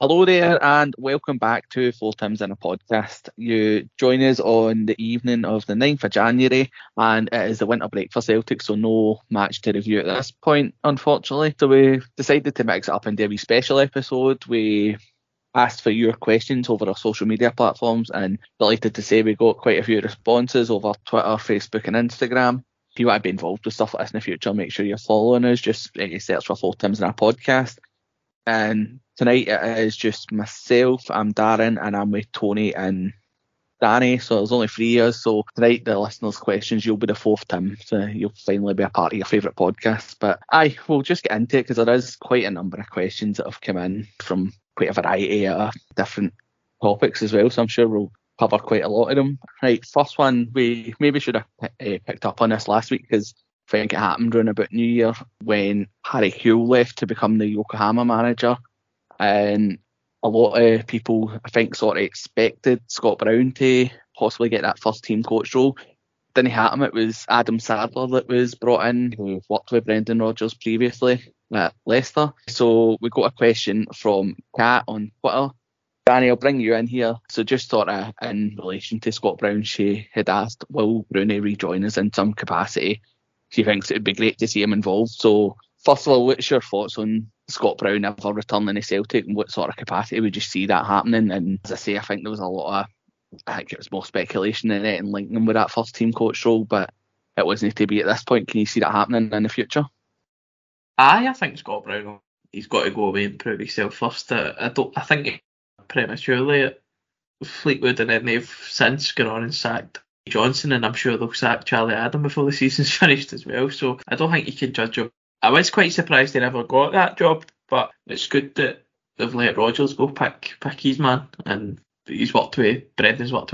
Hello there and welcome back to Four Tims in a Podcast. You join us on the evening of the 9th of January and it is the winter break for Celtic, so no match to review at this point, unfortunately. So we decided to mix it up and do a wee special episode. We asked for your questions over our social media platforms and delighted to say we got quite a few responses over Twitter, Facebook and Instagram. If you want to be involved with stuff like this in the future, make sure you're following us. Just search for Four Tims in a Podcast. And tonight it is just myself, I'm Darren, and I'm with Tony and Danny, so there's only 3 years, so tonight the listeners' questions, you'll be the fourth Tim, so you'll finally be a part of your favourite podcast. But aye, we'll just get into it because there is quite a number of questions that have come in from quite a variety of different topics as well, so I'm sure we'll cover quite a lot of them. Right, first one, we maybe should have picked up on this last week because I think it happened around about New Year when Harry Huell left to become the Yokohama manager. And a lot of people, I think, sort of expected Scott Brown to possibly get that first team coach role. Didn't happen. It was Adam Sadler that was brought in, who worked with Brendan Rodgers previously at Leicester. So we got a question from Kat on Twitter. Danny, I'll bring you in here. So just sort of in relation to Scott Brown, she had asked, will Bruni rejoin us in some capacity? She thinks it would be great to see him involved. So first of all, what's your thoughts on Scott Brown ever returning to Celtic and what sort of capacity would you see that happening? And as I say, I think there was a lot of, I think it was more speculation in it and linking him with that first team coach role, but it wasn't to be at this point. Can you see that happening in the future? Aye, I think Scott Brown, he's got to go away and prove himself first. I think prematurely at Fleetwood, and then they've since gone on and sacked Johnson, and I'm sure they'll sack Charlie Adam before the season's finished as well, so I don't think you can judge him. I was quite surprised they never got that job, but it's good that they've let Rodgers go pick his man, and Brendan's worked with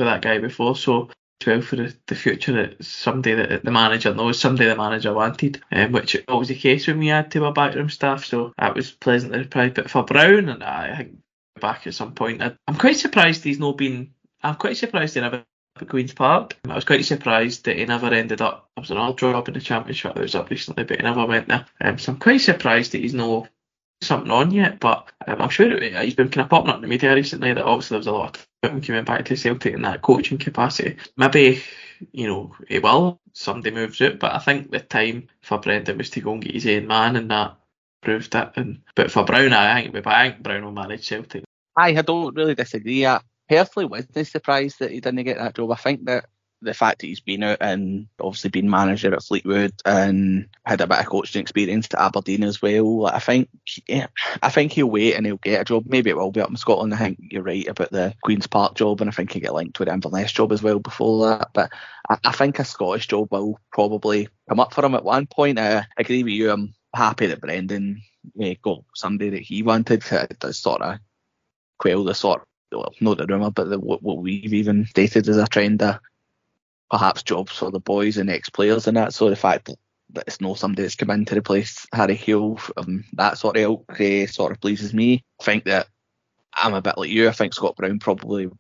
that guy before, so it's well for the future. It's somebody that the manager knows, somebody the manager wanted, which is always the case when we add to our backroom staff, so that was pleasantly surprised. But for Brown, and I think back at some point, I'm quite surprised he never at Queen's Park. I was quite surprised that he never ended up. There was an odd job in the Championship that was up recently, but he never went there. So I'm quite surprised that he's not something on yet, but I'm sure he's been kind of popping up in the media recently that obviously there was a lot of him coming back to Celtic in that coaching capacity. Maybe, he will. Somebody moves out, but I think the time for Brendan was to go and get his own man, and that proved it. But for Brown, I think Brown will manage Celtic. I don't really disagree. Personally, wasn't surprised that he didn't get that job. I think that the fact that he's been out and obviously been manager at Fleetwood and had a bit of coaching experience at Aberdeen as well, I think he'll wait and he'll get a job. Maybe it will be up in Scotland. I think you're right about the Queen's Park job, and I think he'll get linked to an Inverness job as well before that. But I think a Scottish job will probably come up for him at one point. I agree with you. I'm happy that Brendan got somebody that he wanted to sort of quell the sort of, well, not the rumour, but what we've even stated as a trend of perhaps jobs for the boys and ex-players and that. So the fact that it's not somebody that's come in to replace Harry Huell, that sort of ilk sort of pleases me. I think that I'm a bit like you. I think Scott Brown probably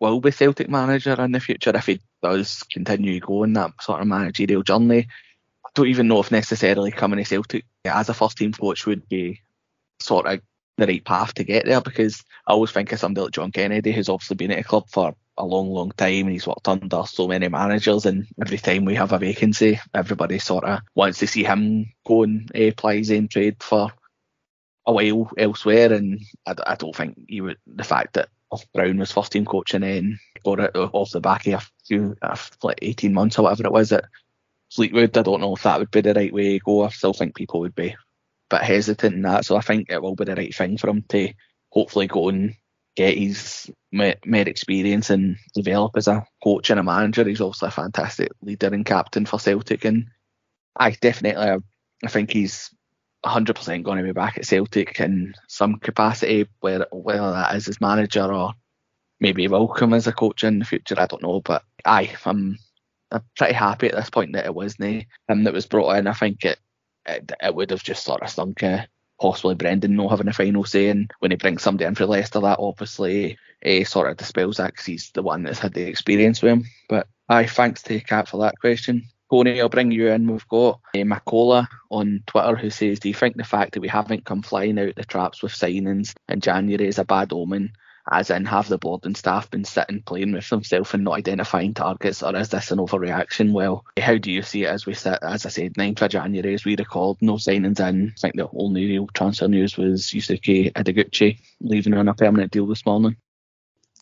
will be Celtic manager in the future if he does continue going that sort of managerial journey. I don't even know if necessarily coming to Celtic as a first-team coach would be sort of the right path to get there, because I always think of somebody like John Kennedy, who's obviously been at a club for a long, long time, and he's worked under so many managers, and every time we have a vacancy, everybody sort of wants to see him go and apply his own trade for a while elsewhere. And I don't think he would. The fact that Brown was first team coach and then got it off the back of like 18 months or whatever it was at Fleetwood, I don't know if that would be the right way to go. I still think people would be bit hesitant in that, so I think it will be the right thing for him to hopefully go and get his mere experience and develop as a coach and a manager. He's also a fantastic leader and captain for Celtic, and I think he's 100% going to be back at Celtic in some capacity, whether that is as manager or maybe welcome as a coach in the future, I don't know, but I'm pretty happy at this point that it wasn't him that was brought in. I think it would have just sort of stunk, possibly Brendan not having a final say, and when he brings somebody in for Leicester, that obviously sort of dispels that, because he's the one that's had the experience with him. But thanks to Kat for that question. Tony, I'll bring you in. We've got Macola on Twitter, who says, do you think the fact that we haven't come flying out the traps with signings in January is a bad omen? As in, have the board and staff been sitting playing with themselves and not identifying targets, or is this an overreaction? Well, how do you see it as we sit, as I said, 9th of January as we record, no signings in. I think the only real transfer news was Yusuke Ideguchi leaving on a permanent deal this morning.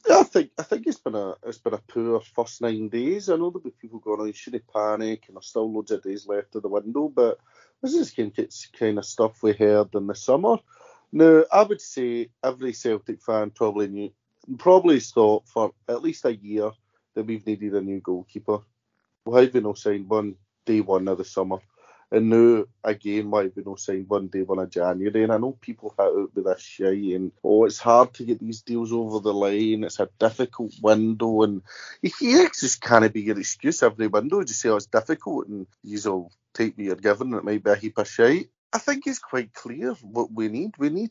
Yeah, I think it's been a poor first 9 days. I know there'll be people going, oh, you shouldn't panic, and there's still loads of days left of the window, but this is kind of stuff we heard in the summer. Now, I would say every Celtic fan probably thought for at least a year that we've needed a new goalkeeper. Why have we not signed one day one of the summer? And now, again, why have we not signed one day one of January? And I know people hit out with this shite and, oh, it's hard to get these deals over the line, it's a difficult window, and it just can't be your excuse every window. Just say, oh, it's difficult, and you'll take what you're given, it might be a heap of shite. I think it's quite clear what we need. We need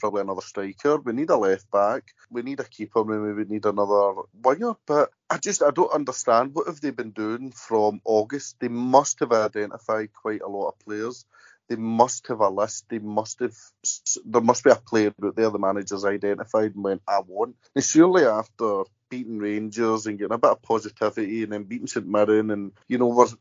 probably another striker. We need a left back. We need a keeper. Maybe we need another winger. But I don't understand what have they been doing from August. They must have identified quite a lot of players. They must have a list. There must be a player out there the manager's identified and went, I want. And surely after beating Rangers and getting a bit of positivity and then beating St Mirren and, we looked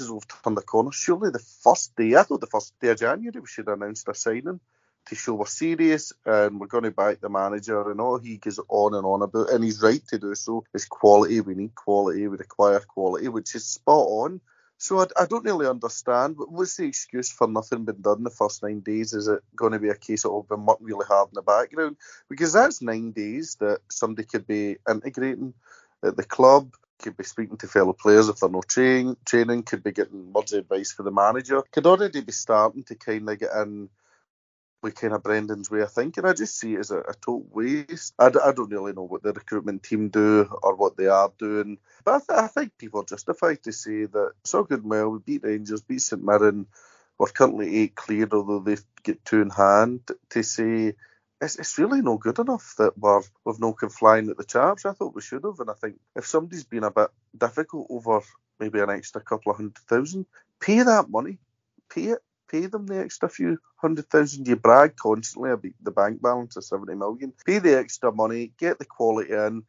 as though we've turned the corner. Surely the first day of January we should announce the signing to show we're serious and we're going to back the manager, and all he goes on and on about, and he's right to do so. It's quality. We need quality. We require quality, which is spot on. So I don't really understand. What's the excuse for nothing been done the first 9 days? Is it going to be a case of been working really hard in the background? Because that's 9 days that somebody could be integrating at the club, could be speaking to fellow players if they're not training, could be getting words of advice for the manager, could already be starting to kind of get in with kind of Brendan's way of thinking. I just see it as a total waste. I don't really know what the recruitment team do or what they are doing. But I think people are justified to say that it's all good and well. We beat Rangers, beat St Mirren. We're currently 8 clear, although they've got 2 in hand. To say it's really not good enough that we've no come flying at the traps. I thought we should have. And I think if somebody's been a bit difficult over maybe an extra couple of 100,000, pay that money. Pay it. Pay them the extra few 100,000. You brag constantly about the bank balance of 70 million. Pay the extra money, get the quality in,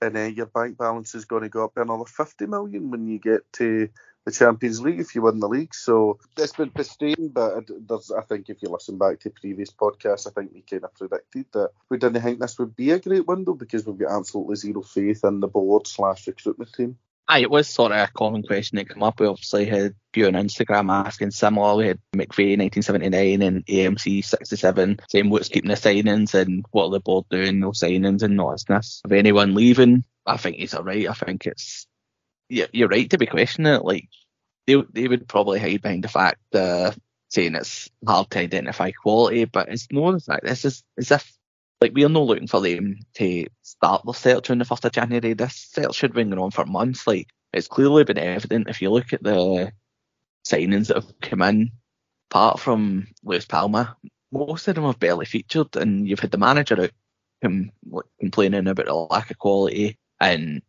and then your bank balance is going to go up by another 50 million when you get to the Champions League if you win the league. So it's been sustained, but there's, I think if you listen back to previous podcasts, I think we kind of predicted that we didn't think this would be a great window because we've got absolutely zero faith in the board/recruitment team. Aye, it was sort of a common question that came up. We obviously had you on Instagram asking similar. We had McVeigh 1979 and AMC 67 saying what's keeping the signings and what are the board doing, no signings and nonsense. Of anyone leaving, I think he's alright. I think it's, you're right to be questioning it. Like, they would probably hide behind the fact saying it's hard to identify quality, but it's no, it's like, this is as if, like, we're not looking for them to start the search on the 1st of January. This search should been going on for months. Like, it's clearly been evident if you look at the signings that have come in, apart from Luis Palma, most of them have barely featured, and you've had the manager out complaining about the lack of quality, and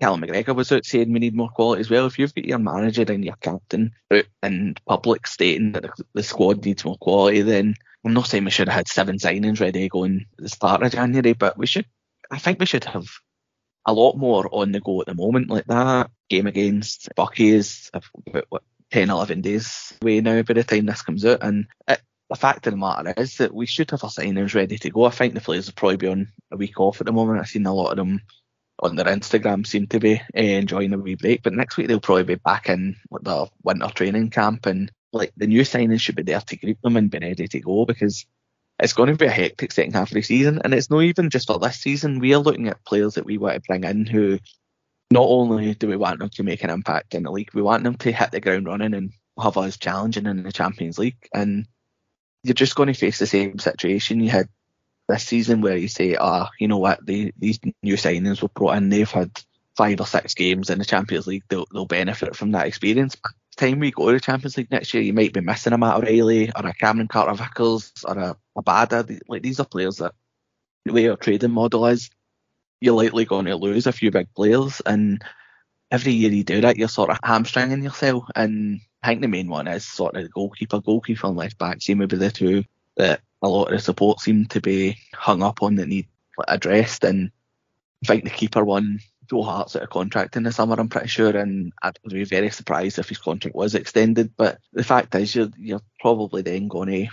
Callum McGregor was out saying we need more quality as well. If you've got your manager and your captain out in public stating that the squad needs more quality, then I'm not saying we should have had 7 signings ready going at the start of January, but we should. I think we should have a lot more on the go at the moment. Like, that game against Bucky is about 10, 11 days away now by the time this comes out, and the fact of the matter is that we should have our signings ready to go. I think the players will probably be on a week off at the moment. I've seen a lot of them on their Instagram seem to be enjoying the wee break, but next week they'll probably be back in their winter training camp, and like, the new signings should be there to greet them and be ready to go, because it's going to be a hectic second half of the season, and it's not even just for this season. We are looking at players that we want to bring in who, not only do we want them to make an impact in the league, we want them to hit the ground running and have us challenging in the Champions League. And you're just going to face the same situation you had this season, where you say, you know what, these new signings were brought in, they've had 5 or 6 games in the Champions League, they'll benefit from that experience. By the time we go to the Champions League next year, you might be missing a Matt O'Reilly or a Cameron Carter-Vickers or a Bada. Like, these are players that, the way our trading model is, you're likely going to lose a few big players, and every year you do that, you're sort of hamstringing yourself. And I think the main one is sort of the goalkeeper and left back seem to be the two that a lot of the support seem to be hung up on that need addressed. And I think the keeper one, Joe Hart's out of contract in the summer, I'm pretty sure, and I'd be very surprised if his contract was extended. But the fact is, you're probably then going to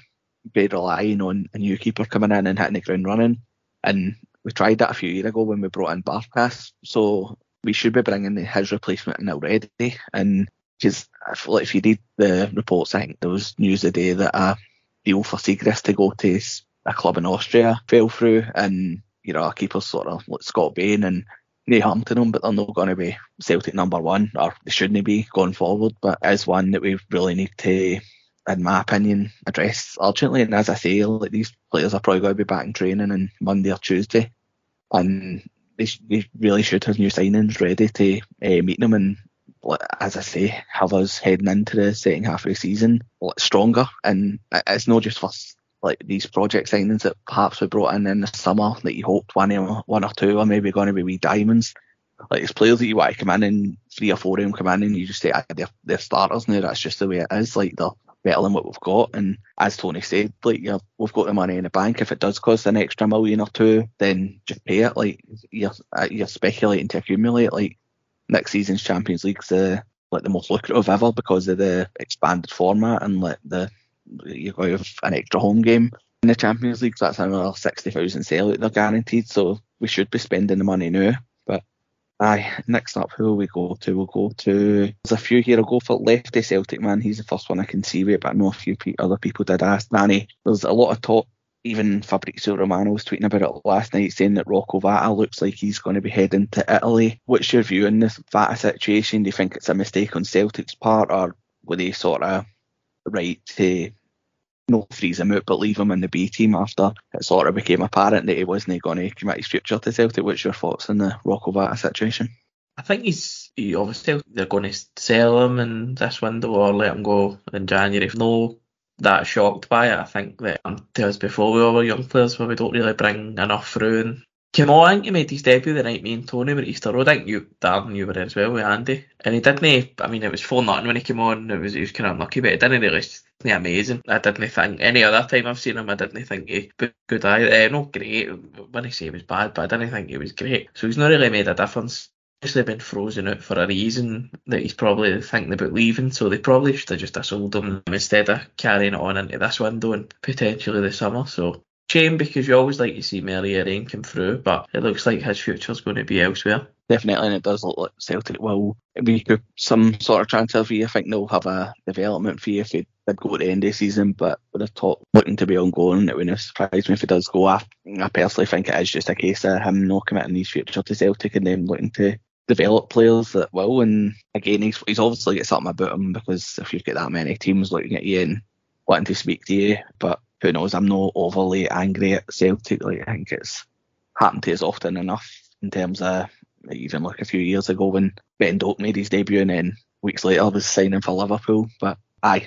be relying on a new keeper coming in and hitting the ground running. And we tried that a few years ago when we brought in Barkas, so we should be bringing his replacement in already. And because if you read the reports, I think there was news today that deal for Seagrass to go to a club in Austria fell through, and our keeper's sort of like Scott Bain, and they haunting them, but they're not going to be Celtic number 1, or they shouldn't be going forward. But it is one that we really need to, in my opinion, address urgently. And as I say, like, these players are probably going to be back in training on Monday or Tuesday, and they really should have new signings ready to meet them, and, as I say, have us heading into the second half of the season stronger. And it's not just for like these project signings that perhaps we brought in the summer that you hoped one or two are maybe going to be wee diamonds. Like, it's players that you want to come in, and 3 or 4 of them come in, and you just say they're starters now. That's just the way it is. Like, they're better than what we've got, and as Tony said, like, we've got the money in the bank. If it does cost an extra $1 million or $2 million, then just pay it. Like, you're speculating to accumulate. Like, next season's Champions League's the most lucrative ever because of the expanded format, and you're going to have an extra home game in the Champions League. So that's another 60,000 sale that they're guaranteed. So we should be spending the money now. But aye, next up, who will we go to? We'll go to, there's a few here. I'll go for lefty Celtic man. He's the first one I can see with, but I know a few other people did ask. Danny, there's a lot of talk. Even Fabrizio Romano was tweeting about it last night, saying that Rocco Vata looks like he's going to be heading to Italy. What's your view on this Vata situation? Do you think it's a mistake on Celtic's part, or were they sort of right to not freeze him out but leave him in the B team after it sort of became apparent that he wasn't going to commit his future to Celtic? What's your thoughts on the Rocco Vata situation? I think he obviously they're going to sell him in this window or let him go in January. No, that shocked by it. I think that there was before we all were young players where we don't really bring enough through. And I think he made his debut the night me and Tony were at Easter Road. I think you were there as well with Andy. And he didn't, I mean, it was 4-0 when he came on. He was kind of unlucky, but it didn't really, it was amazing. I didn't think, any other time I've seen him, I didn't think he was good either. Not great. When I say he was bad, but I didn't think he was great. So he's not really made a difference obviously been frozen out for a reason, that he's probably thinking about leaving, so they probably should have just sold him instead of carrying it on into this window and potentially the summer. So shame, because you always like to see Murray come through, but it looks like his future's going to be elsewhere. Definitely, and it does look like Celtic will recoup some sort of transfer fee. I think they'll have a development fee if they did go to the end of the season, but with the talk looking to be ongoing, it wouldn't surprise me if he does go after. I personally think it is just a case of him not committing his future to Celtic and then looking to develop players that will. And again, he's obviously got something about him, because if you've got that many teams looking at you and wanting to speak to you, but who knows, I'm not overly angry at Celtic. Like, I think it's happened to us often enough in terms of even like a few years ago when Ben Doak made his debut and then weeks later was signing for Liverpool. But I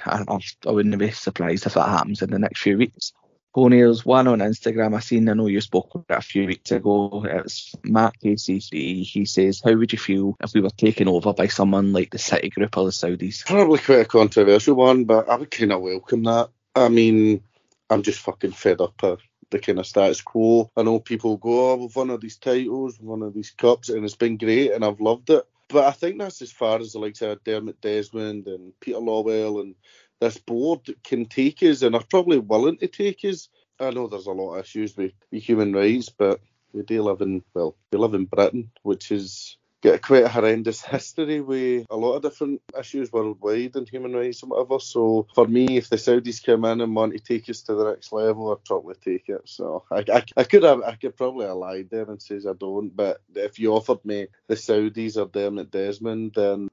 wouldn't be surprised if that happens in the next few weeks. Poniers, one on Instagram I seen, I know you spoke about it a few weeks ago, it's Matt KC3, he says, how would you feel if we were taken over by someone like the City Group or the Saudis? Probably quite a controversial one, but I would kind of welcome that. I mean, I'm just fucking fed up of the kind of status quo. I know people go, oh, we've won all these titles, we've won all these cups, and it's been great, and I've loved it. But I think that's as far as the likes of Dermot Desmond and Peter Lawwell and this board can take us, and are probably willing to take us. I know there's a lot of issues with human rights, but we do live in, well, we live in Britain, which has got quite a horrendous history with a lot of different issues worldwide and human rights and whatever. So for me, if the Saudis come in and want to take us to the next level, I'd probably take it. So I could probably have lied there and says I don't, but if you offered me the Saudis or Dermot Desmond, then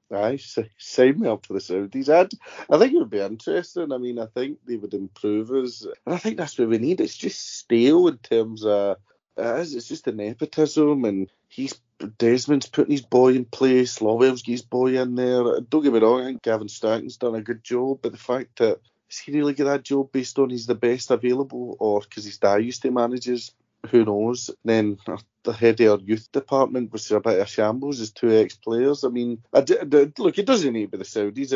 sign me up for the Saudis. I think it would be interesting. I mean, I think they would improve us, and I think that's what we need. It's just stale in terms of it's just the nepotism, and Desmond's putting his boy in place, Lawwell's got his boy in there. Don't get me wrong, I think Gavin Stanton's done a good job, but the fact that is he really get that job based on he's the best available, or because his dad used to manage, who knows? Then the head of our youth department, which is a bit of shambles, is two ex-players. I mean, look, it doesn't need to be the Saudis.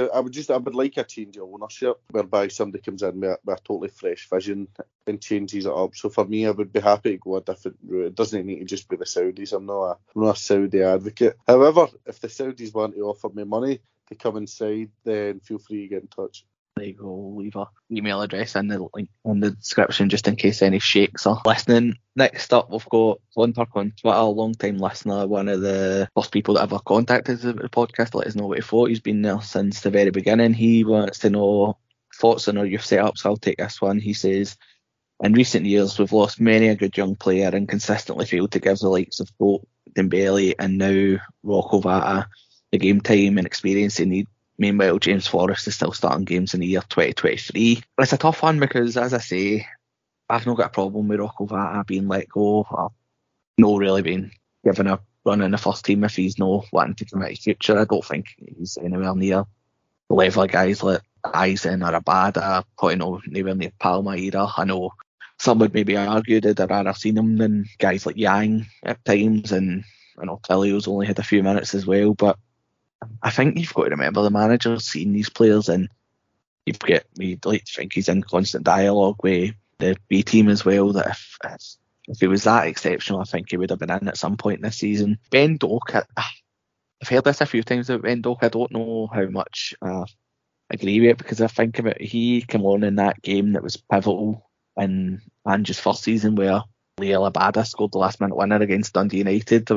I would like a change of ownership, whereby somebody comes in with a totally fresh vision and changes it up. So for me, I would be happy to go a different route. It doesn't need to just be the Saudis. I'm not a Saudi advocate. However, if the Saudis want to offer me money to come inside, then feel free to get in touch. There you go, we'll leave an email address in the link on the description just in case any sheikhs are listening. Next up, we've got Lon Turk on Twitter, a long time listener, one of the first people that ever contacted the podcast to let us know what he thought. He's been there since the very beginning. He wants to know thoughts on our youth setup, so I'll take this one. He says, in recent years, we've lost many a good young player and consistently failed to give the likes of Doak, Dembele, and now Rocco Vata the game time and experience they need. Meanwhile, James Forrest is still starting games in the year 2023. But it's a tough one because, as I say, I've not got a problem with Rocco Vata being let go or not really being given a run in the first team if he's not wanting to commit his future. I don't think he's anywhere near the level of guys like Eisen or Abada, probably not anywhere near Palma either. I know some would maybe argue that I've rather seen him than guys like Yang at times, and I know Tilio's only had a few minutes as well, but I think you've got to remember the manager's seeing these players, and you've got, we'd like to think he's in constant dialogue with the B team as well, that if he was that exceptional, I think he would have been in at some point this season. Ben Doak, I've heard this a few times about Ben Doak, I don't know how much I agree with it, because I think about he came on in that game that was pivotal in Ange's first season where Leal Abada scored the last minute winner against Dundee United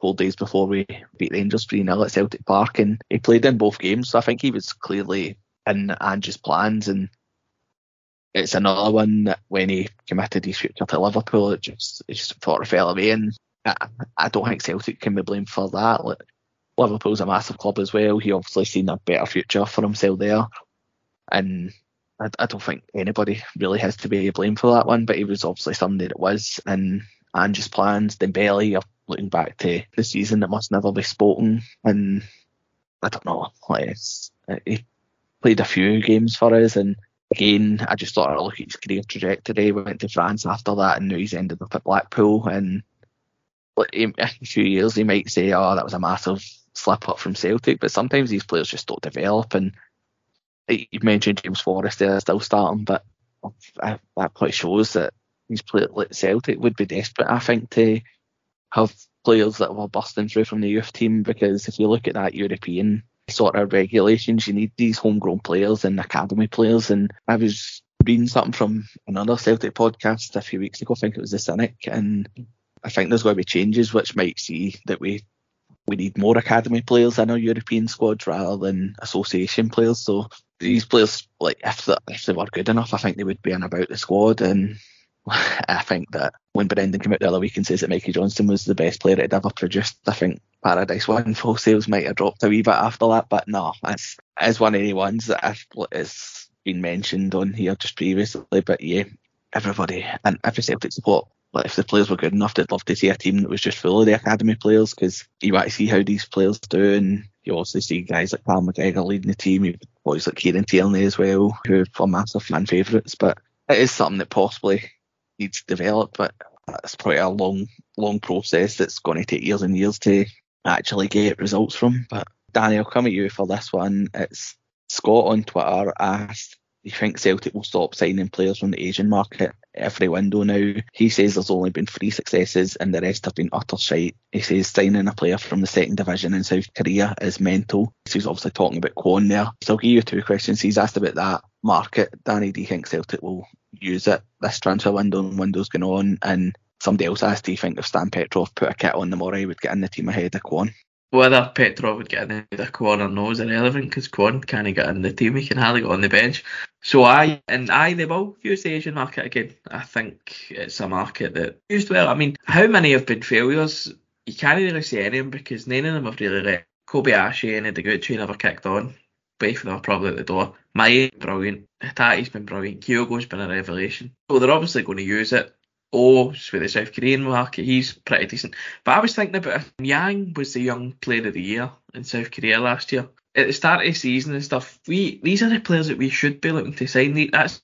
4 days before we beat Rangers 3-0 at Celtic Park, and he played in both games, so I think he was clearly in Ange's plans. And it's another one that when he committed his future to Liverpool, it just sort of fell away, and I don't think Celtic can be blamed for that. Like, Liverpool's a massive club as well, he obviously seen a better future for himself there, and I don't think anybody really has to be blamed for that one, but he was obviously somebody that was in Ange's plans. Dembele, looking back to the season that must never be spoken, and I don't know, he played a few games for us, and again I just thought I'd look at his career trajectory. Went to France after that, and now he's ended up at Blackpool, and in a few years he might say, oh, that was a massive slip up from Celtic, but sometimes these players just don't develop. And you mentioned James Forrest there, still starting, but that quite shows that these players like Celtic would be desperate, I think, to have players that were busting through from the youth team, because if you look at that European sort of regulations, you need these homegrown players and academy players. And I was reading something from another Celtic podcast a few weeks ago, I think it was The Cynic, and I think there's going to be changes which might see that we need more academy players in our European squad rather than association players. So these players, like, if they were good enough, I think they would be in about the squad. And I think that when Brendan came out the other week and says that Mikey Johnston was the best player it had ever produced, I think Paradise One full sales might have dropped a wee bit after that. But no, it's one of the ones that has been mentioned on here just previously. But yeah, everybody and every Celtic support, like, if the players were good enough, they'd love to see a team that was just full of the academy players, because you want to see how these players do. And you obviously see guys like Callum McGregor leading the team, you've boys like Kieran Tierney as well, who are massive fan favourites. But it is something that possibly needs to develop, but it's probably a long process that's going to take years and years to actually get results from. But Danny, I'll come at you for this one. It's Scott on Twitter asked, do you think Celtic will stop signing players from the Asian market every window now? He says there's only been 3 successes and the rest have been utter shite. He says signing a player from the 2nd division in South Korea is mental. So he's obviously talking about Kwon there. So I'll give you 2 questions. He's asked about that market. Danny, do you think Celtic will use it this transfer window and window's going on? And somebody else asked, do you think if Stan Petrov put a kit on them or he would get in the team ahead of Kwon? Whether Petrov would get in ahead of Kwon or no is irrelevant, because Kwon can't get in the team. He can hardly get on the bench. So they will use the Asian market again. I think it's a market that used well. I mean, how many have been failures? You can't really see any of them, because none of them have really left. Kobayashi and Hidiguchi never kicked on. Both of them are probably at the door. Maie's been brilliant. Hitati's been brilliant. Kyogo's been a revelation. So they're obviously going to use it. Oh, it's for the South Korean market, he's pretty decent. But I was thinking about Yang was the young player of the year in South Korea last year. At the start of the season and stuff, these are the players that we should be looking to sign. That's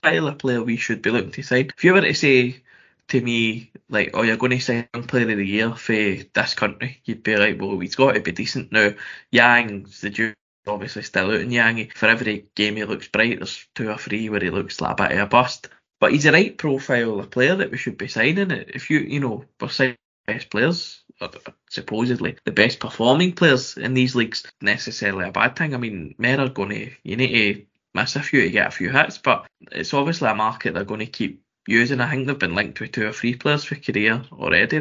the style of player we should be looking to sign. If you were to say to me, like, oh, you're going to sign a player of the year for this country, you'd be like, well, he's got to be decent. Now, Yang's the dude, obviously still out in Yang. For every game he looks bright, there's 2 or 3 where he looks like a bit of a bust. But he's the right profile of player that we should be signing. If we're signing the best players, supposedly the best performing players in these leagues, necessarily a bad thing. I mean, men are going to, you need to miss a few to get a few hits, but it's obviously a market they're going to keep using. I think they've been linked with 2 or 3 players for Korea already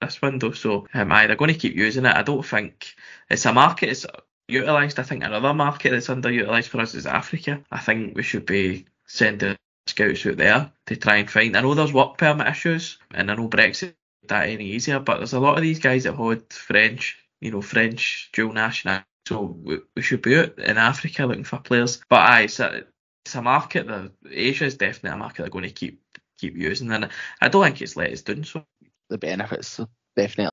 this window, so they're going to keep using it. I don't think it's a market that's utilised. I think another market that's underutilised for us is Africa. I think we should be sending scouts out there to try and find. I know there's work permit issues, and I know Brexit that any easier, but there's a lot of these guys that hold French dual nationality, so we should be out in Africa looking for players. But it's a market that Asia is definitely a market they're going to keep using, and I don't think it's let us down. So the benefits definitely.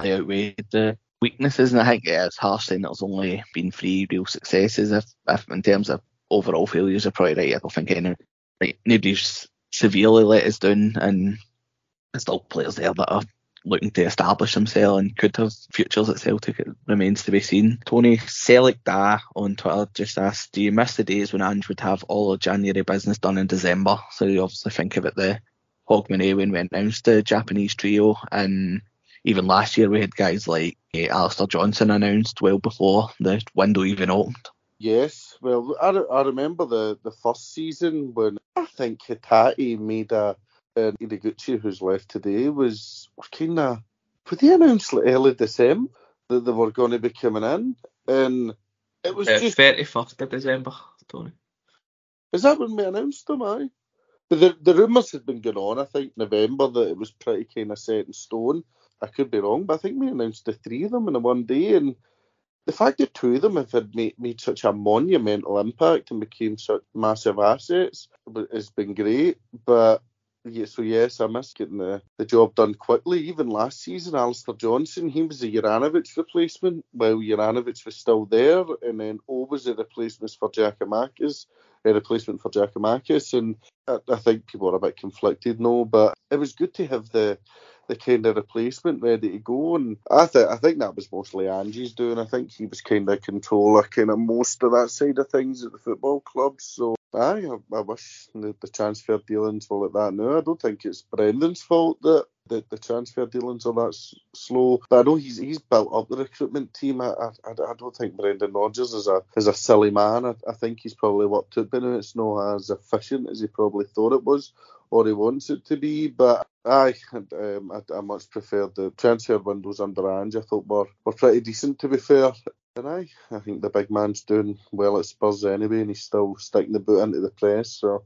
They outweighed the weaknesses, and I think it's harsh saying there's only been 3 real successes. If in terms of overall failures, you're probably right. I don't think nobody's severely let us down, and there's still players there that are looking to establish themselves and could have futures at Celtic. It remains to be seen. Tony Selikda on Twitter just asked, do you miss the days when Ange would have all of January business done in December? So you obviously think about the Hogmanay when we announced the Japanese trio, and even last year we had guys like Alistair Johnson announced well before the window even opened. Yes, well, I remember the first season when I I think Hitati, Maida and Iriguchi, who's left today, were kind of... But they announced early December that they were going to be coming in. And it was just... 31st of December, Tony. Is that when we announced them, aye? But the rumours had been going on, I think, November, that it was pretty kind of set in stone. I could be wrong, but I think we announced the three of them in a one day. And the fact that two of them have had made such a monumental impact and became such massive assets has been great. But... Yeah, so yes, I miss getting the job done quickly. Even last season, Alistair Johnson, he was a Juranovic replacement while Juranovic was still there, and then O was a replacement for Giacomakis, and I think people are a bit conflicted now, but it was good to have the kind of replacement ready to go, and I think that was mostly Ange's doing. I think he was kind of controller, kind of most of that side of things at the football club, so aye, I wish the transfer dealings were like that now. I don't think it's Brendan's fault that the transfer dealings are that slow, but I know he's built up the recruitment team. I don't think Brendan Rodgers is a silly man. I think he's probably worked it, but it's not as efficient as he probably thought it was, or he wants it to be, but I much prefer the transfer windows under Ange. I thought were pretty decent, to be fair. And I think the big man's doing well at Spurs anyway, and he's still sticking the boot into the press, so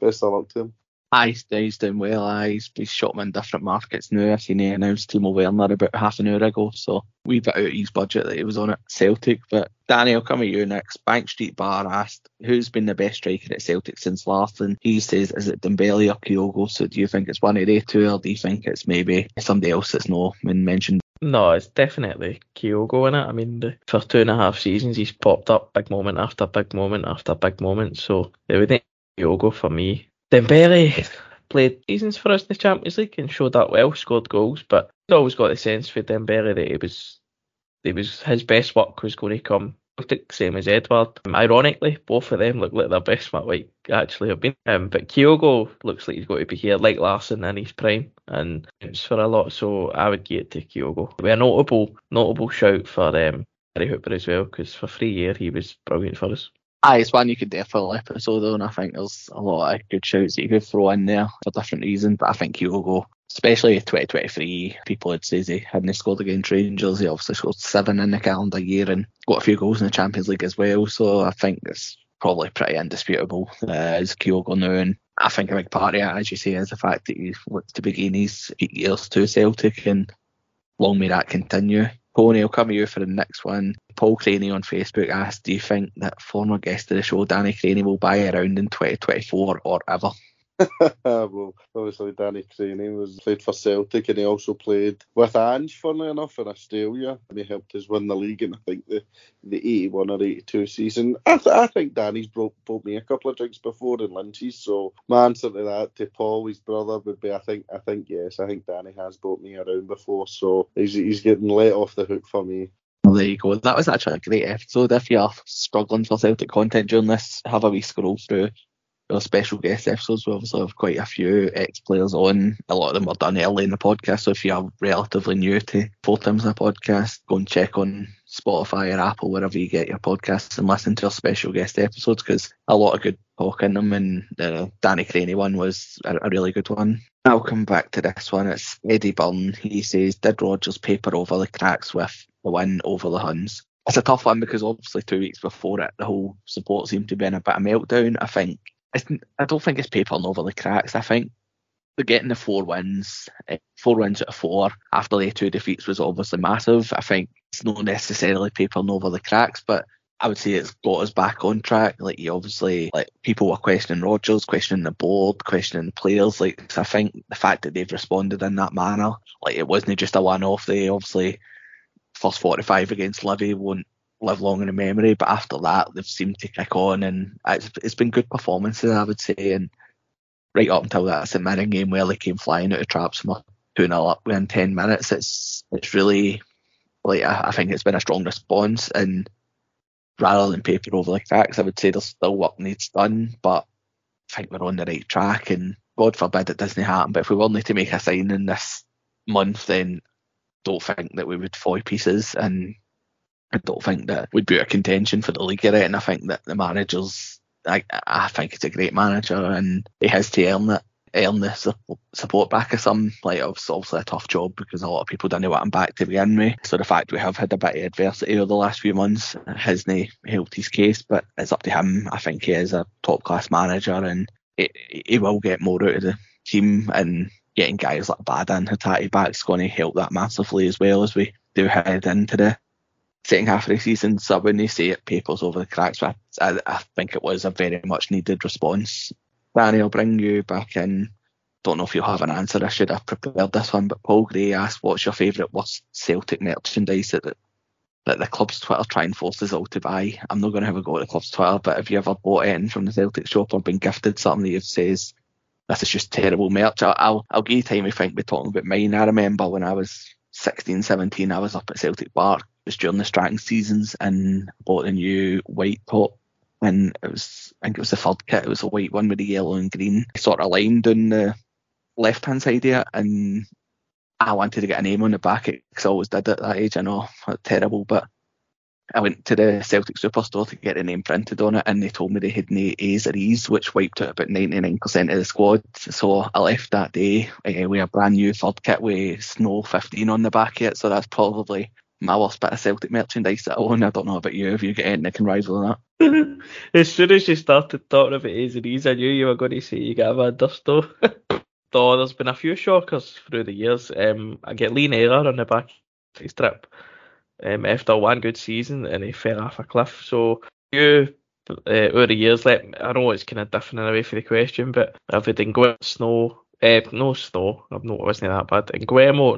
best of luck to him. Aye, he's doing well. Aye, he's shot him in different markets now. I seen he announced Timo Werner about half an hour ago, so wee bit out of his budget that he was on at Celtic. But Danny, I'll come at you next. Bank Street Bar asked, who's been the best striker at Celtic since Larson? He says, is it Dembele or Kyogo? So do you think it's one of the two, or do you think it's maybe somebody else that's not been mentioned? No, it's definitely Kyogo in it. I mean, for 2.5 seasons, he's popped up big moment after big moment after big moment. So it would be Kyogo for me. Dembele played seasons for us in the Champions League and showed that well, scored goals. But I always got the sense for Dembele that it was his best work was going to come. Same as Edward. Ironically, both of them look like their best might like actually have been. But Kyogo looks like he's going to be here, like Larson, in his prime, and it's for a lot. So I would get to Kyogo. We're a notable shout for Harry Huell as well, because for 3 years he was brilliant for us. Aye, it's one you could do a full episode on. I think there's a lot of good shouts that you could throw in there for different reasons, but I think Kyogo, especially 2023, people had said he hadn't scored against Rangers. He obviously scored 7 in the calendar year and got a few goals in the Champions League as well, so I think it's probably pretty indisputable as Kyogo now. And I think a big part of it, as you say, is the fact that he looked to begin his 8 years to Celtic, and long may that continue. Tony, I'll come to you for the next one. Paul Craney on Facebook asked, do you think that former guest of the show, Danny Craney, will buy around in 2024 or ever? Well, obviously Danny Craney played for Celtic, and he also played with Ange, funnily enough, in Australia, and he helped us win the league in, I think, the 81 or 82 season. I think Danny's brought me a couple of drinks before in lunches, so my answer to that, to Paul, his brother, would be I think yes, I think Danny has brought me around before, so he's getting let off the hook for me. Well, there you go. That was actually a great episode. If you're struggling for Celtic content during this, have a wee scroll through our special guest episodes. We obviously have quite a few ex-players on. A lot of them were done early in the podcast, so if you are relatively new to Four Times in a Podcast, go and check on Spotify or Apple, wherever you get your podcasts, and listen to our special guest episodes, because a lot of good talk in them, and the Danny Craney one was a really good one. I'll come back to this one. It's Eddie Byrne. He says, did Rodgers paper over the cracks with the win over the Huns? It's a tough one, because obviously 2 weeks before it, the whole support seemed to be in a bit of meltdown. I don't think it's papering over the cracks. I think they're getting the 4 wins. 4 wins out of 4 after the 2 defeats was obviously massive. I think it's not necessarily papering over the cracks, but I would say it's got us back on track. Like, you obviously, like, people were questioning Rodgers, questioning the board, questioning the players. Like, so I think the fact that they've responded in that manner, like, it wasn't just a one-off. They obviously first 45 against Livy won't live long in the memory, but after that they've seemed to kick on, and it's been good performances, I would say, and right up until that St Mirren game where they came flying out of traps from 2-0 up within 10 minutes. It's really, like, I think it's been a strong response, and rather than paper over the cracks, I would say there's still work needs done, but I think we're on the right track, and God forbid it doesn't happen, but if we were only to make a signing this month, then don't think that we would fall pieces, and I don't think that would be a contention for the league, right? And I think that the managers I think he's a great manager, and he has to earn it. Earn the support back of some. Like, it's obviously a tough job because a lot of people didn't want him back to begin with. So the fact we have had a bit of adversity over the last few months hasn't helped his case, but it's up to him. I think he is a top class manager, and he will get more out of the team, and getting guys like Badan and Hatate back is going to help that massively, as well as we do head into the second half of the season. So when they say it papers over the cracks, but I think it was a very much needed response. Danny, I'll bring you back in. Don't know if you'll have an answer. I should have prepared this one, but Paul Gray asked, what's your favourite worst Celtic merchandise that the club's Twitter try and force us all to buy? I'm not going to have a go at the club's Twitter, but have you ever bought anything from the Celtic shop or been gifted something that you says, this is just terrible merch? I'll give you time to think we're talking about mine. I remember when I was 16, 17, I was up at Celtic Park. It was during the Stratton seasons, and I bought a new white top. And I think it was the third kit. It was a white one with the yellow and green sort of line down the left hand side here, and I wanted to get a name on the back because I always did at that age. I know it's terrible, but I went to the Celtic Superstore to get the name printed on it, and they told me they had no A's or E's, which wiped out about 99% of the squad. So I left that day with a brand new third kit with Snow 15 on the back of it. So that's probably my worst bit of Celtic merchandise that I own. I don't know about you, if you get anything that can rival that. As soon as you started talking about A's and E's, I knew you were going to say you got a dust though. So there's been a few shockers through the years. I get Lee Naylor on the back of his trip after one good season, and he fell off a cliff. So you over the years, I know it's kind of different in a way for the question, but I've had Nguemo,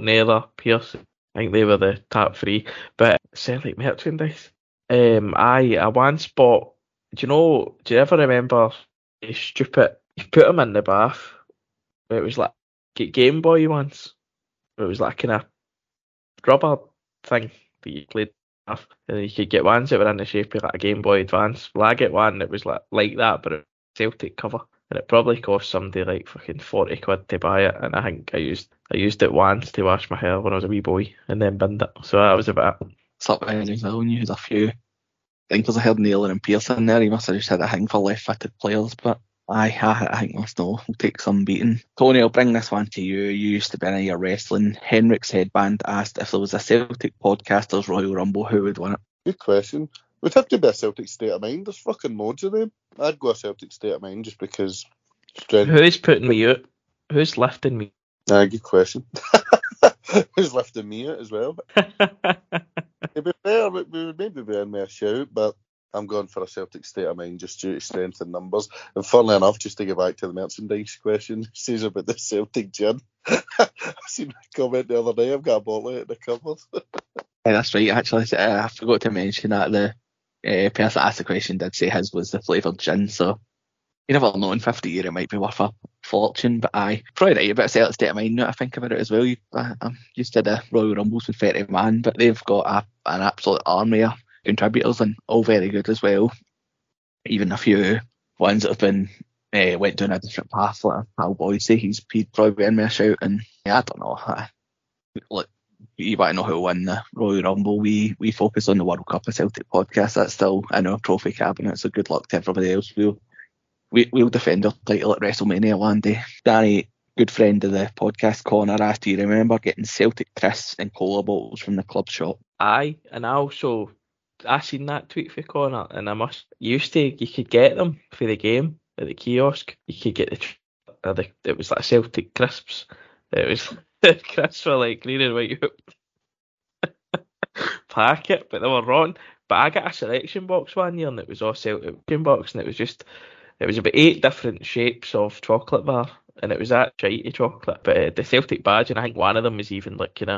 Naylor, Pearce. I think they were the top three, but Celtic merchandise. I once bought. Do you ever remember a stupid? You put them in the bath. It was like Game Boy once. It was like kind of rubber thing that you played with, and you could get ones that were in the shape of like a Game Boy Advance. Well, I get one that was like that, but it was Celtic cover, and it probably cost somebody like fucking 40 quid to buy it. And I think I used it once to wash my hair when I was a wee boy, and then binned it. So that was about it. You had a few things. I heard Naylor and Pearce in there. He must have just had a thing for left-footed players, but I think must know will take some beating. Tony, I'll bring this one to you. You used to be in your wrestling. Henrik's Headband asked, if there was a Celtic Podcasters Royal Rumble, who would win it? Good question. We'd have to be a Celtic State of Mind. There's fucking loads of them. I'd go a Celtic State of Mind just because strength. Who's putting me out? Who's lifting me? Good question. Who's lifting me out as well? To be fair, we would maybe be in with a shout, but I'm going for a Celtic State of Mind just due to strength in numbers. And funnily enough, just to go back to the merchandise question, it says about the Celtic gin. I seen a comment the other day, I've got a bottle out in the cupboard. Yeah, that's right, actually. I forgot to mention that the person that asked the question did say his was the flavoured gin, so you never know, in 50 years it might be worth a fortune, but aye. Probably right, a bit of Celtic State of Mind now I think about it as well. I used to the Royal Rumbles with 30 man, but they've got an absolute army of contributors, and all very good as well. Even a few ones that have been went down a different path, like Al Boise, he's probably in me a shout, and yeah, I don't know. You want to know who won the Royal Rumble? We focus on the World Cup of Celtic podcast. That's still in our trophy cabinet, so good luck to everybody else. We'll defend our title at WrestleMania one day. Danny, good friend of the podcast, Connor, asked, do you remember getting Celtic crisps and cola bottles from the club shop? Aye, and I seen that tweet for Connor, and you could get them for the game at the kiosk. You could get it was like Celtic crisps. It was crisps were like green and white packet, but they were rotten. But I got a selection box one year, and it was all Celtic box, and it was about 8 different shapes of chocolate bar, and it was that shitey chocolate. But the Celtic badge, and I think one of them was even like had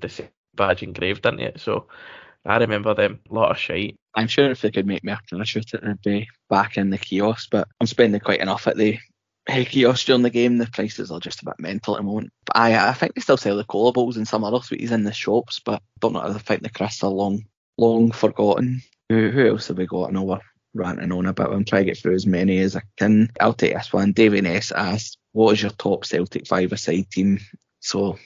the Celtic badge engraved in it. So I remember them, a lot of shite. I'm sure if they could make me a parachute, it would be back in the kiosk, but I'm spending quite enough at the kiosk during the game. The prices are just a bit mental at the moment. But I think they still sell the cola bottles and some other sweeties in the shops, but don't know, I think the crisps are long forgotten. Who else have we got? I know we're ranting on about them. Try to get through as many as I can. I'll take this one. David Ness asked, what is your top Celtic 5-a-side team? So,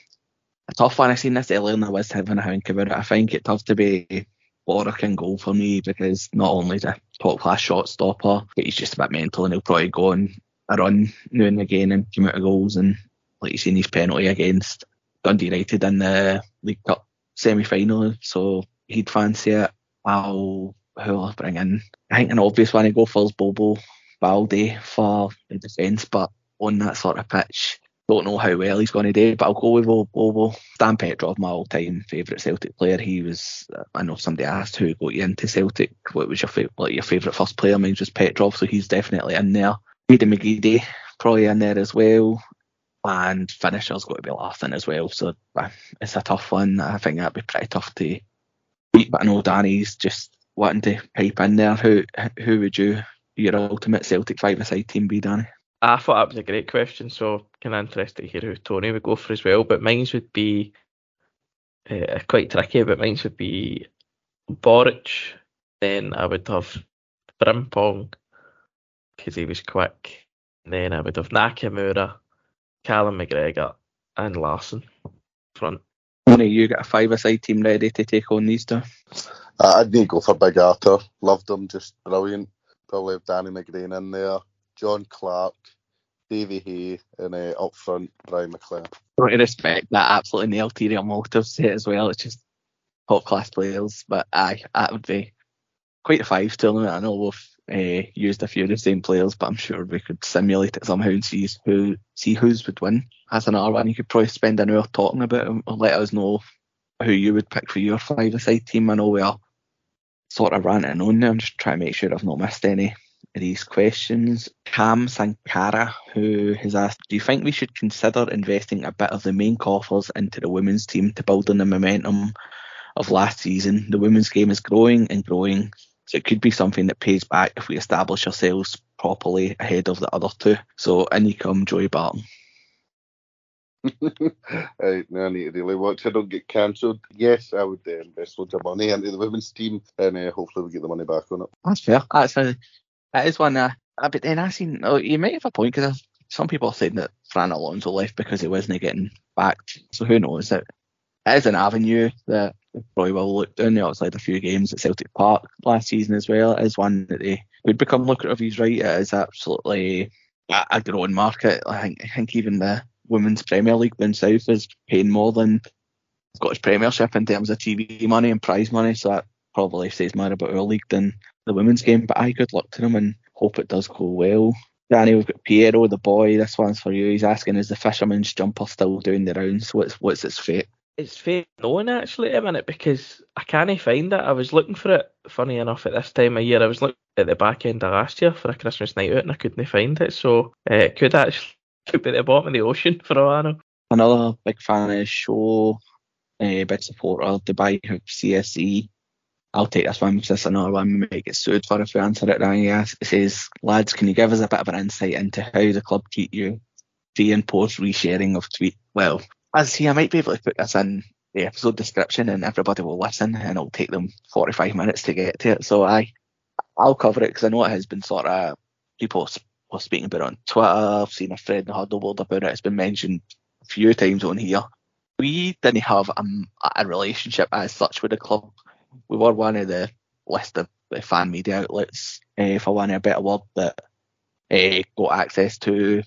a tough one. I seen this earlier and I was having a think about it. I think it turns to be what a king goal for me, because not only is a top class shot stopper, but he's just a bit mental, and he'll probably go on a run now and again and come out of goals. And like you seen his penalty against Dundee United in the League Cup semi-final, so he'd fancy it. Who'll I bring in? I think an obvious one to go for is Bobo Baldé for the defence, but on that sort of pitch, don't know how well he's going to do, but I'll go with Bobo. Stan Petrov, my all-time favourite Celtic player. He was, I know somebody asked who got you into Celtic, what was your favourite first player? Mine was Petrov, so he's definitely in there. Midi McGeady, probably in there as well. And finisher's got to be Larson as well, so it's a tough one. I think that'd be pretty tough to beat, but I know Danny's just wanting to pipe in there. Who would your ultimate Celtic five-a-side team be, Danny? I thought that was a great question, so kind of interested to hear who Tony would go for as well. But mine's would be quite tricky, but mine's would be Boric. Then I would have Frimpong, because he was quick. And then I would have Nakamura, Callum McGregor and Larson front. Tony, you got a five-a-side team ready to take on these two? I'd need to go for Big Arthur. Loved him, just brilliant. Probably have Danny McGrain in there, John Clark, Davy Hay, and up front, Brian McLaren. I really respect that, absolutely, no ulterior motives to it as well. It's just top-class players, but aye, that would be quite a five tournament. I know we've used a few of the same players, but I'm sure we could simulate it somehow and see who's would win. That's another one you could probably spend an hour talking about, and let us know who you would pick for your five-a-side team. I know we are sort of ranting on there. I'm just trying to make sure I've not missed any of these questions. Cam Sankara, who has asked, do you think we should consider investing a bit of the main coffers into the women's team to build on the momentum of last season? The women's game is growing and growing, so it could be something that pays back if we establish ourselves properly ahead of the other two. So in you come, Joey Barton. Right, now I need to really watch I don't get cancelled. Yes, I would invest loads of money into the women's team, and hopefully we'll get the money back on it. That's fair. That is one. But then I seen, you might have a point, because some people are saying that Fran Alonso left because he wasn't getting backed. So who knows? It is an avenue that probably will look down. They also had a few games at Celtic Park last season as well. It is one that they would become lucrative. He's right. It is absolutely a growing market. I think even the Women's Premier League down south is paying more than Scottish Premiership in terms of TV money and prize money, so that probably says more about our league than the women's game. But aye, good luck to them and hope it does go well. Danny, we've got Piero, the boy. This one's for you. He's asking, is the fisherman's jumper still doing the rounds? What's its fate? It's fate known, actually, at the minute, because I can't find it. I was looking for it, funny enough, at this time of year. I was looking at the back end of last year for a Christmas night out and I couldn't find it, so it could actually could be at the bottom of the ocean for all I know. Another big fan of the show, a big supporter of Dubai CSE. I'll take this one because it's another one we might get sued for if we answer it wrong. Yes, it says, lads, can you give us a bit of an insight into how the club treat you pre and post resharing of tweet? Well, as I might be able to put this in the episode description and everybody will listen, and it'll take them 45 minutes to get to it. So I'll cover it, because I know it has been sort of people speaking about it on Twitter. I've seen a thread in the huddle board about it. It's been mentioned a few times on here. We didn't have a relationship as such with the club. We were one of the list of fan media outlets, for want of a better word, that got access to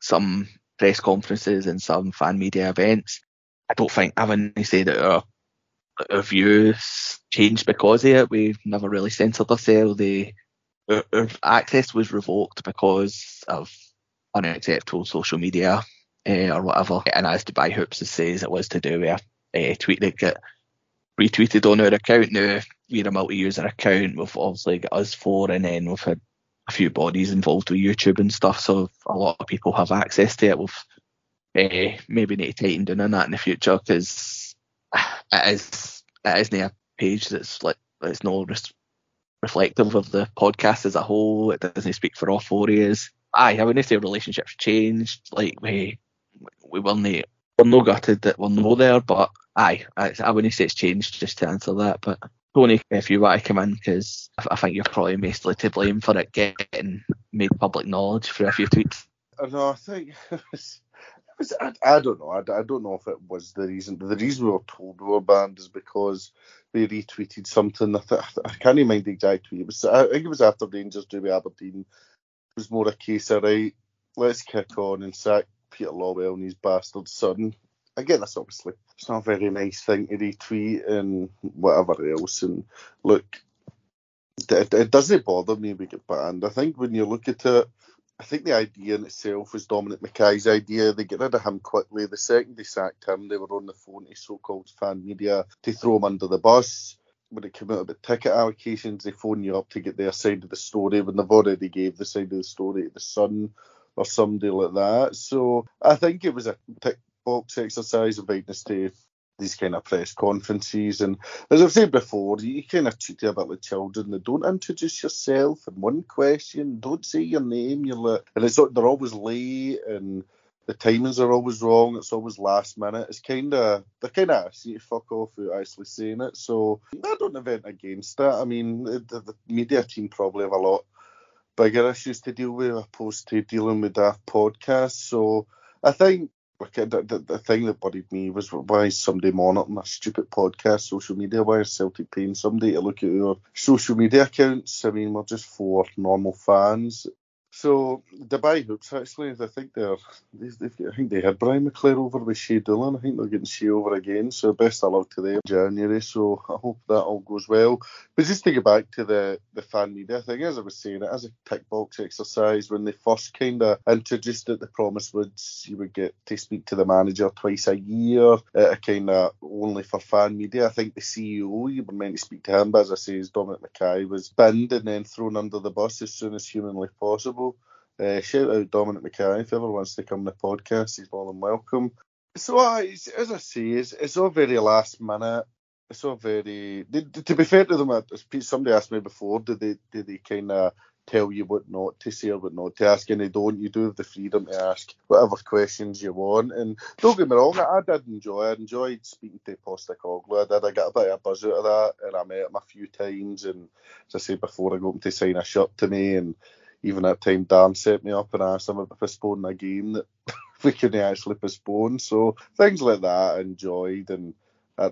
some press conferences and some fan media events. I don't think I wouldn't say that our views changed because of it. We've never really censored ourselves. Our access was revoked because of unacceptable social media or whatever. And as Dubai Hoops says, it was to do with a tweet that got retweeted on our account. Now, we're a multi-user account. We've obviously got us four, and then we've had a few bodies involved with YouTube and stuff. So a lot of people have access to it. We've maybe need to tighten down on that in the future, because it isn't a page that's like, it's no reflective of the podcast as a whole. It doesn't speak for all four years. I wouldn't say relationships changed. Like we're no gutted that we're no there, but I wouldn't say it's changed, just to answer that. But Tony, if you want to come in, because I think you're probably mostly to blame for it getting made public knowledge for a few tweets. I know. I think I don't know. I don't know if it was the reason. The reason we were told we were banned is because they retweeted something. I can't even mind the exact tweet. I think it was after Rangers drew Aberdeen. It was more a case of, right, let's kick on and sack Peter Lawwell and his bastard son. I get this, obviously. It's not a very nice thing to retweet and whatever else. And look, it doesn't bother me we get banned. I think when you look at it, I think the idea in itself was Dominic Mackay's idea. They get rid of him quickly. The second they sacked him, they were on the phone to so-called fan media to throw him under the bus. When it came out about ticket allocations, they phone you up to get their side of the story when they've already gave the side of the story to the Sun or somebody like that. So I think it was a tick box exercise of us to these kind of press conferences, and as I've said before, you kind of treat it a bit like children. They don't introduce yourself in one question, don't say your name, you're like, and it's not, they're always late and the timings are always wrong, it's always last minute. It's kind of, they're kind of asking you to fuck off without actually saying it, so I don't have anything against that. I mean, the media team probably have a lot bigger issues to deal with as opposed to dealing with that podcast, so I think the thing that worried me was why is somebody monitoring a stupid podcast social media? Why is Celtic paying somebody to look at our social media accounts? I mean, we're just four normal fans. So Dubai Hoops, actually, I think they had Brian McClare over with Shea Dillon. I think they're getting Shea over again. So best of luck to them in January. So I hope that all goes well. But just to get back to the fan media thing, as I was saying, it as a tick box exercise. When they first kind of introduced it, the promise was you would get to speak to the manager twice a year, kind of only for fan media. I think the CEO, you were meant to speak to him, but as I say, Dominic Mackay was binned and then thrown under the bus as soon as humanly possible. Shout out Dominic Mackay if ever wants to come on the podcast, he's more than welcome. So as I say, it's all very last minute. It's all very. To be fair to them, somebody asked me before, do they kind of tell you what not to say or what not to ask? And they don't. You do have the freedom to ask whatever questions you want. And don't get me wrong, I did enjoy. I enjoyed speaking to Postecoglou. I got a bit of a buzz out of that, and I met him a few times. And as I said before, I got him to sign a shirt to me and. Even at time, Dan set me up and asked him about postponing a game that we couldn't actually postpone. So things like that I enjoyed. And I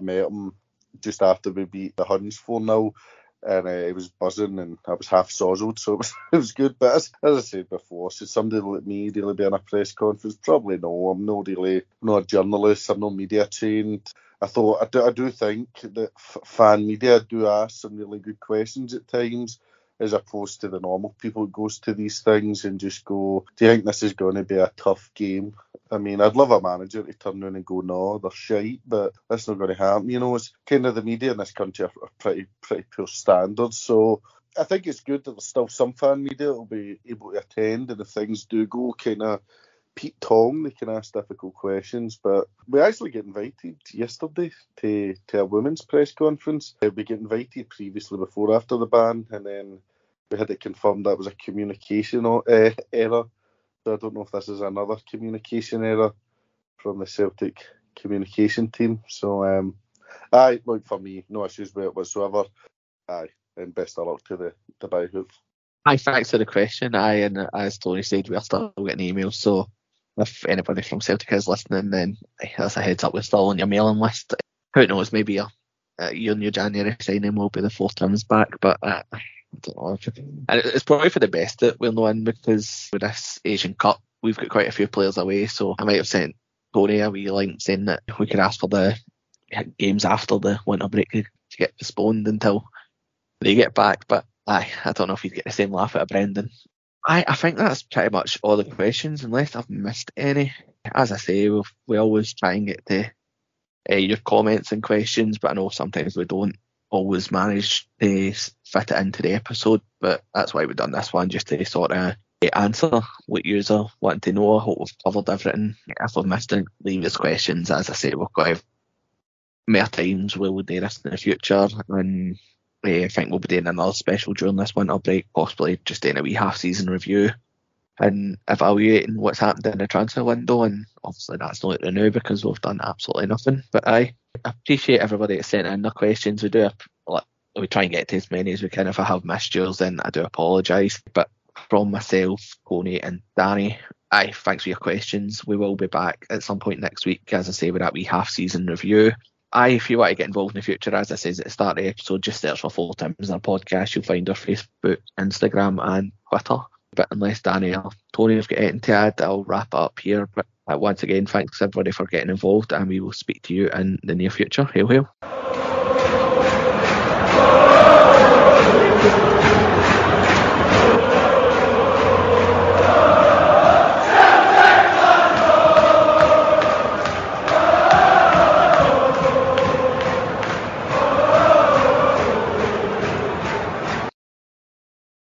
met him just after we beat the Huns 4-0. And it was buzzing and I was half sozzled, so it was good. But as I said before, should somebody like me really be in a press conference? Probably no. I'm not a journalist. I'm not media trained. I do think that fan media do ask some really good questions at times, as opposed to the normal people who goes to these things and just go, do you think this is going to be a tough game? I mean, I'd love a manager to turn around and go, no, they're shite, but that's not going to happen. You know, it's kind of the media in this country are pretty poor standards. So I think it's good that there's still some fan media will be able to attend, and if things do go kind of Pete Tong, they can ask difficult questions. But we actually get invited yesterday to a women's press conference. We get invited previously before after the ban, and then we had it confirmed that was a communication error. So I don't know if this is another communication error from the Celtic communication team. So, look, for me, no issues with it whatsoever. Aye, and best of luck to the Dubai Hoop. Aye, thanks for the question. Aye, and as Tony said, we are still getting emails, so if anybody from Celtic is listening, then that's a heads up, we're still on your mailing list. Who knows, maybe your new January signing will be the Four Tims back, but I don't know. And it's probably for the best that we're not in, because with this Asian Cup, we've got quite a few players away, so I might have sent Tony a wee link saying that we could ask for the games after the winter break to get postponed until they get back, but I don't know if you'd get the same laugh out of Brendan. I think that's pretty much all the questions, unless I've missed any. As I say, we always try and get to your comments and questions, but I know sometimes we don't always manage to fit it into the episode, but that's why we've done this one, just to sort of answer what yous are wanting to know. I hope we've covered everything. If we've missed it, leave us questions. As I say, we've got more times we will do this in the future, and I think we'll be doing another special during this winter break, possibly just doing a wee half-season review and evaluating what's happened in the transfer window, and obviously that's not the new because we've done absolutely nothing. But I appreciate everybody that sent in their questions. We try and get to as many as we can. If I have missed yours, then I do apologise. But from myself, Tony and Danny, Aye, thanks for your questions. We will be back at some point next week, as I say, with that wee half-season review. Aye, if you want to get involved in the future, as I said at the start of the episode, just search for Four Tims in a Podcast. You'll find our Facebook, Instagram and Twitter. But unless Danny or Tony have got anything to add, I'll wrap up here. But once again, thanks everybody for getting involved, and we will speak to you in the near future. Hail, hail.